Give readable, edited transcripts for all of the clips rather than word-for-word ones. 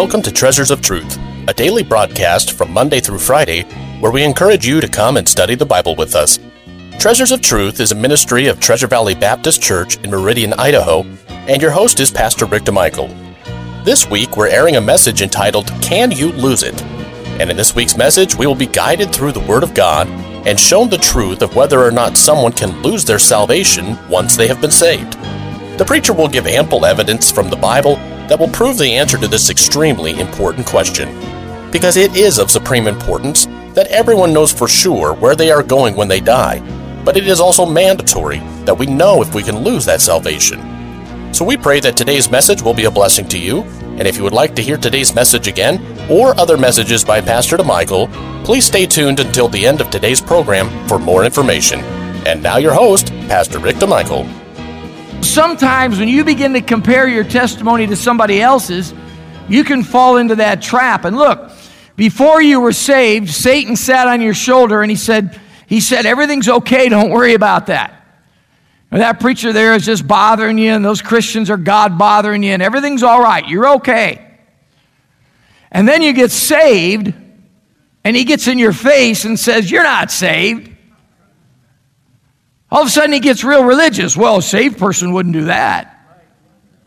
Welcome to Treasures of Truth, a daily broadcast from Monday through Friday where we encourage you to come and study the Bible with us. Treasures of Truth is a ministry of Treasure Valley Baptist Church in Meridian, Idaho, and your host is Pastor Rick DeMichael. This week we're airing a message entitled, Can You Lose It? And in this week's message we will be guided through the Word of God and shown the truth of whether or not someone can lose their salvation once they have been saved. The preacher will give ample evidence from the Bible that will prove the answer to this extremely important question, because it is of supreme importance that everyone knows for sure where they are going when they die, but it is also mandatory that we know if we can lose that salvation. So we pray that today's message will be a blessing to you, and if you would like to hear today's message again or other messages by Pastor DeMichael, please stay tuned until the end of today's program for more information. And now your host, Pastor Rick DeMichael. Sometimes when you begin to compare your testimony to somebody else's, you can fall into that trap. And look, before you were saved, Satan sat on your shoulder and he said, everything's okay, don't worry about that. And that preacher there is just bothering you, and those Christians are God bothering you, and everything's all right, you're okay. And then you get saved, and he gets in your face and says, you're not saved. All of a sudden, he gets real religious. Well, a saved person wouldn't do that.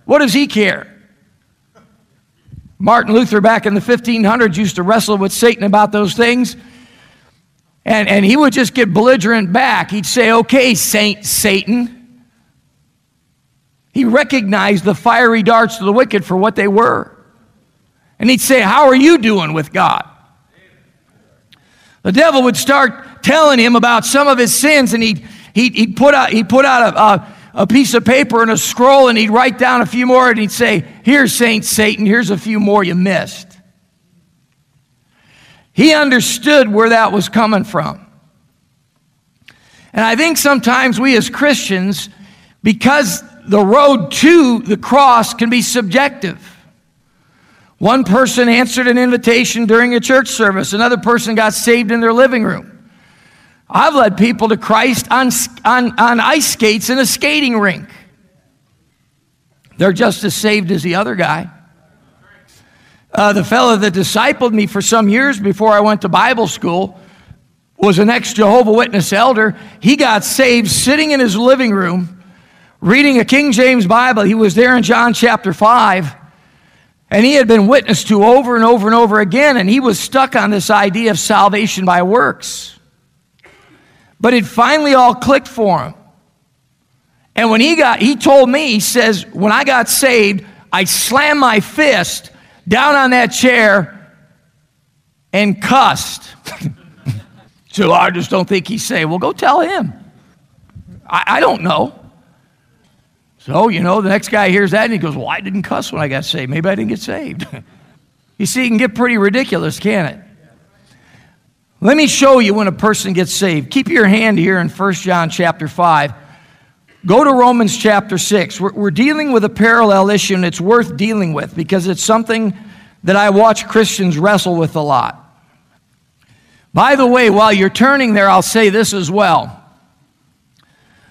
What does he care? Martin Luther back in the 1500s used to wrestle with Satan about those things, and he would just get belligerent back. He'd say, okay, Saint Satan. He recognized the fiery darts of the wicked for what they were. And he'd say, how are you doing with God? The devil would start telling him about some of his sins, and he'd put out a piece of paper and a scroll, and he'd write down a few more, and he'd say, here's Saint Satan, here's a few more you missed. He understood where that was coming from. And I think sometimes we as Christians, because the road to the cross can be subjective. One person answered an invitation during a church service. Another person got saved in their living room. I've led people to Christ on ice skates in a skating rink. They're just as saved as the other guy. The fellow that discipled me for some years before I went to Bible school was an ex-Jehovah's Witness elder. He got saved sitting in his living room, reading a King James Bible. He was there in John chapter 5, and he had been witnessed to over and over and over again, and he was stuck on this idea of salvation by works. But it finally all clicked for him. And when he told me, when I got saved, I slammed my fist down on that chair and cussed. So I just don't think he's saved. Well, go tell him. I don't know. So, the next guy hears that and he goes, well, I didn't cuss when I got saved. Maybe I didn't get saved. You see, it can get pretty ridiculous, can't it? Let me show you when a person gets saved. Keep your hand here in 1 John chapter 5. Go to Romans chapter 6. We're dealing with a parallel issue, and it's worth dealing with because it's something that I watch Christians wrestle with a lot. By the way, while you're turning there, I'll say this as well.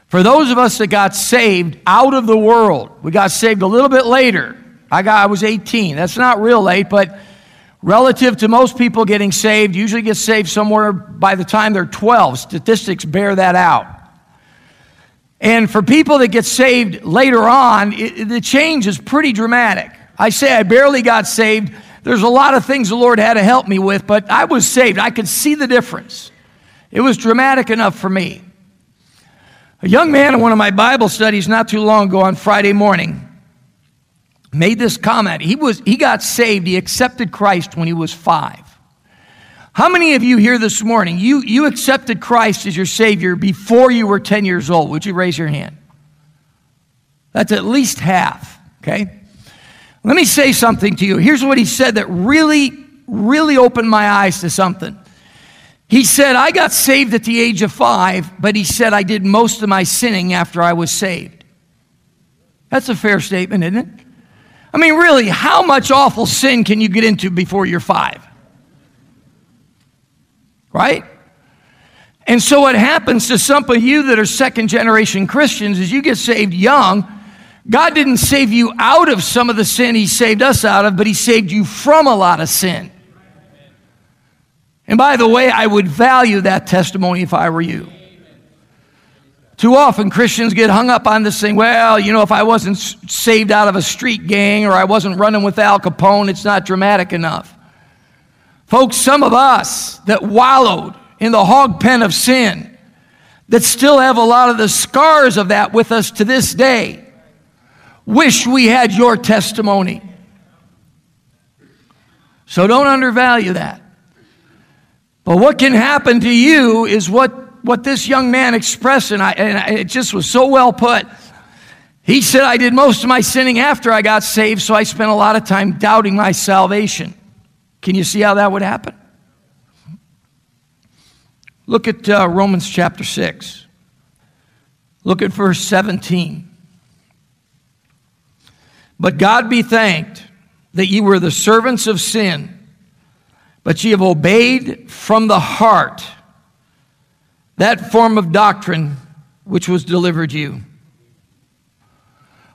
For those of us that got saved out of the world, we got saved a little bit later. I was 18. That's not real late, but relative to most people getting saved, usually get saved somewhere by the time they're 12. Statistics bear that out. And for people that get saved later on, the change is pretty dramatic. I say I barely got saved. There's a lot of things the Lord had to help me with, but I was saved. I could see the difference. It was dramatic enough for me. A young man in one of my Bible studies not too long ago on Friday morning made this comment. He got saved. He accepted Christ when he was 5. How many of you here this morning, you accepted Christ as your Savior before you were 10 years old? Would you raise your hand? That's at least half, okay? Let me say something to you. Here's what he said that really, really opened my eyes to something. He said, I got saved at the age of 5, but he said, I did most of my sinning after I was saved. That's a fair statement, isn't it? I mean, really, how much awful sin can you get into before you're 5? Right? And so what happens to some of you that are second-generation Christians is you get saved young, God didn't save you out of some of the sin he saved us out of, but he saved you from a lot of sin. And by the way, I would value that testimony if I were you. Too often Christians get hung up on this thing, well, you know, if I wasn't saved out of a street gang or I wasn't running with Al Capone, it's not dramatic enough. Folks, some of us that wallowed in the hog pen of sin that still have a lot of the scars of that with us to this day wish we had your testimony. So don't undervalue that. But what can happen to you is what this young man expressed, and it just was so well put. He said, I did most of my sinning after I got saved, so I spent a lot of time doubting my salvation. Can you see how that would happen? Look at Romans chapter 6. Look at verse 17. But God be thanked that ye were the servants of sin, but ye have obeyed from the heart that form of doctrine which was delivered you.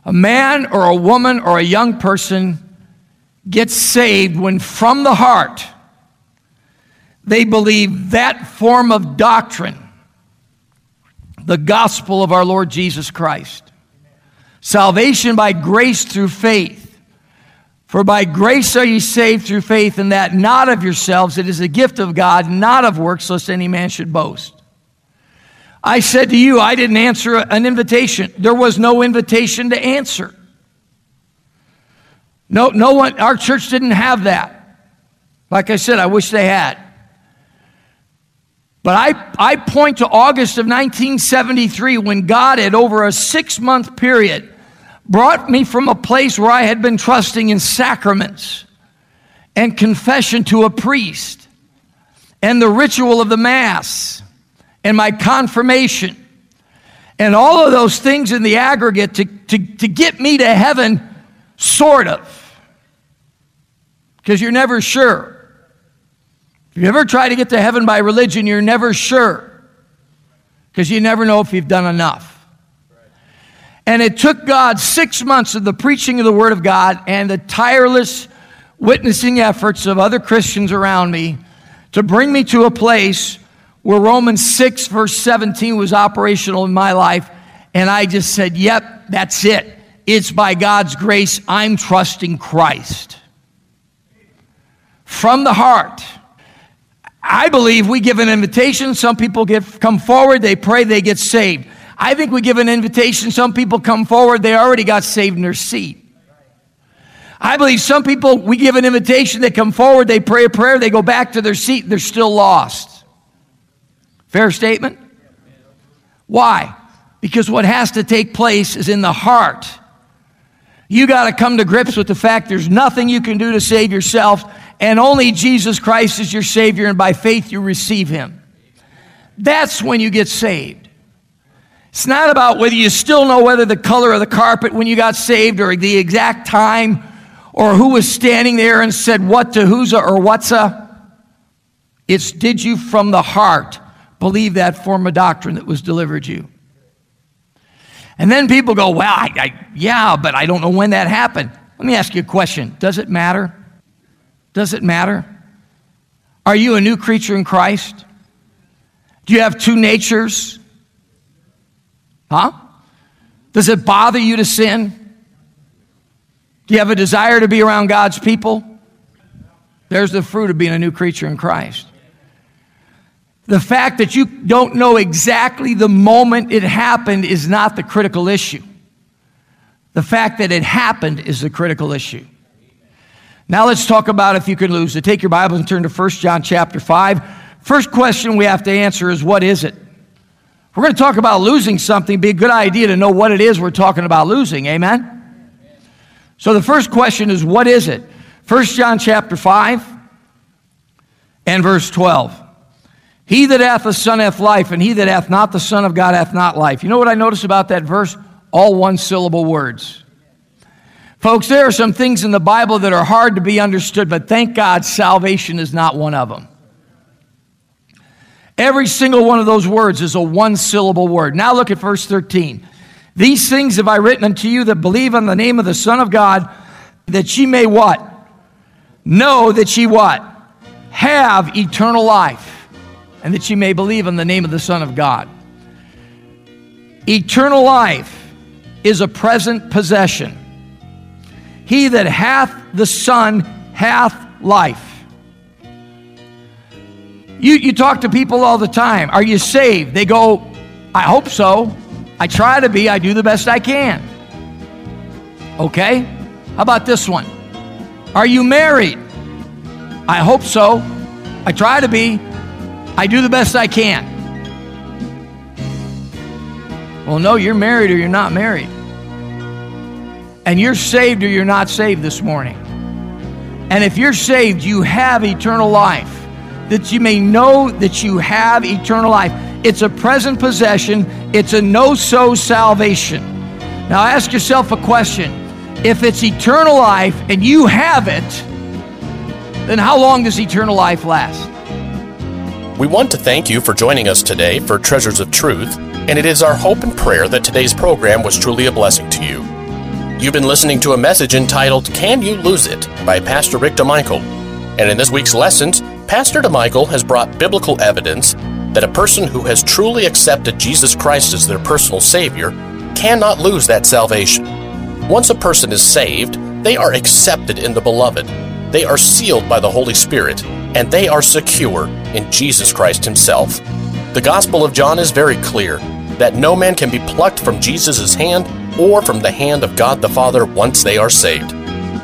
A man or a woman or a young person gets saved when from the heart they believe that form of doctrine, the gospel of our Lord Jesus Christ. Salvation by grace through faith. For by grace are ye saved through faith, and that not of yourselves. It is a gift of God, not of works, lest any man should boast. I said to you, I didn't answer an invitation. There was no invitation to answer. No one, our church didn't have that. Like I said, I wish they had. But I point to August of 1973 when God had, over a 6-month period, brought me from a place where I had been trusting in sacraments and confession to a priest and the ritual of the Mass and my confirmation, and all of those things in the aggregate to get me to heaven, sort of. Because you're never sure. If you ever try to get to heaven by religion, you're never sure. Because you never know if you've done enough. And it took God 6 months of the preaching of the Word of God and the tireless witnessing efforts of other Christians around me to bring me to a place where Romans 6, verse 17 was operational in my life, and I just said, yep, that's it. It's by God's grace. I'm trusting Christ. From the heart. I believe we give an invitation. Some people come forward, they pray, they get saved. I think we give an invitation. Some people come forward, they already got saved in their seat. I believe some people, we give an invitation, they come forward, they pray a prayer, they go back to their seat, they're still lost. Fair statement? Why? Because what has to take place is in the heart. You got to come to grips with the fact there's nothing you can do to save yourself, and only Jesus Christ is your Savior, and by faith you receive Him. That's when you get saved. It's not about whether you still know whether the color of the carpet when you got saved or the exact time or who was standing there and said what to who's-a or what's-a. It's did you from the heart believe that form of doctrine that was delivered you. And then people go, well, yeah, but I don't know when that happened. Let me ask you a question. Does it matter? Does it matter? Are you a new creature in Christ? Do you have two natures? Huh? Does it bother you to sin? Do you have a desire to be around God's people? There's the fruit of being a new creature in Christ. The fact that you don't know exactly the moment it happened is not the critical issue. The fact that it happened is the critical issue. Now let's talk about if you could lose it. Take your Bibles and turn to 1 John chapter 5. First question we have to answer is, what is it? We're going to talk about losing something. It'd be a good idea to know what it is we're talking about losing. Amen? So the first question is, what is it? 1 John chapter 5 and verse 12. He that hath the Son hath life, and he that hath not the Son of God hath not life. You know what I notice about that verse? All one-syllable words. Folks, there are some things in the Bible that are hard to be understood, but thank God salvation is not one of them. Every single one of those words is a one-syllable word. Now look at verse 13. These things have I written unto you that believe on the name of the Son of God, that ye may what? Know that ye what? Have eternal life, and that ye may believe on the name of the Son of God. Eternal life is a present possession. He that hath the Son hath life. You talk to people all the time. Are you saved? They go, I hope so. I try to be. I do the best I can. Okay? How about this one? Are you married? I hope so. I try to be. I do the best I can. Well, no, you're married or you're not married. And you're saved or you're not saved this morning. And if you're saved, you have eternal life, that you may know that you have eternal life. It's a present possession. It's a no-so salvation. Now ask yourself a question. If it's eternal life and you have it, then how long does eternal life last? We want to thank you for joining us today for Treasures of Truth, and it is our hope and prayer that today's program was truly a blessing to you. You've been listening to a message entitled, Can You Lose It? By Pastor Rick DeMichael. And in this week's lessons, Pastor DeMichael has brought biblical evidence that a person who has truly accepted Jesus Christ as their personal Savior cannot lose that salvation. Once a person is saved, they are accepted in the Beloved. They are sealed by the Holy Spirit, and they are secure in Jesus Christ Himself. The Gospel of John is very clear that no man can be plucked from Jesus' hand or from the hand of God the Father once they are saved.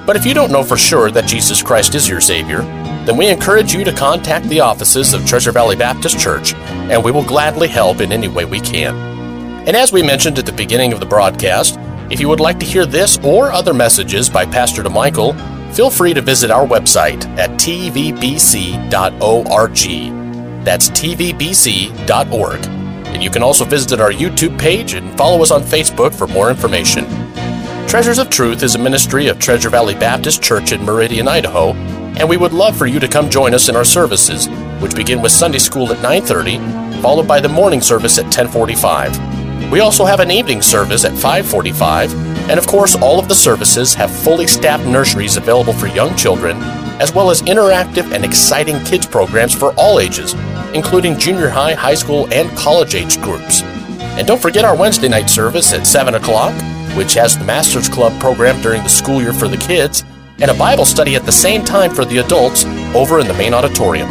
But if you don't know for sure that Jesus Christ is your Savior, then we encourage you to contact the offices of Treasure Valley Baptist Church, and we will gladly help in any way we can. And as we mentioned at the beginning of the broadcast, if you would like to hear this or other messages by Pastor DeMichael, feel free to visit our website at tvbc.org. That's tvbc.org. And you can also visit our YouTube page and follow us on Facebook for more information. Treasures of Truth is a ministry of Treasure Valley Baptist Church in Meridian, Idaho, and we would love for you to come join us in our services, which begin with Sunday school at 9:30, followed by the morning service at 10:45. We also have an evening service at 5:45, and of course all of the services have fully staffed nurseries available for young children, as well as interactive and exciting kids programs for all ages, including junior high, high school, and college-age groups. And don't forget our Wednesday night service at 7 o'clock, which has the Master's Club program during the school year for the kids, and a Bible study at the same time for the adults over in the main auditorium.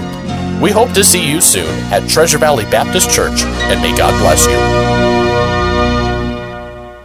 We hope to see you soon at Treasure Valley Baptist Church, and may God bless you.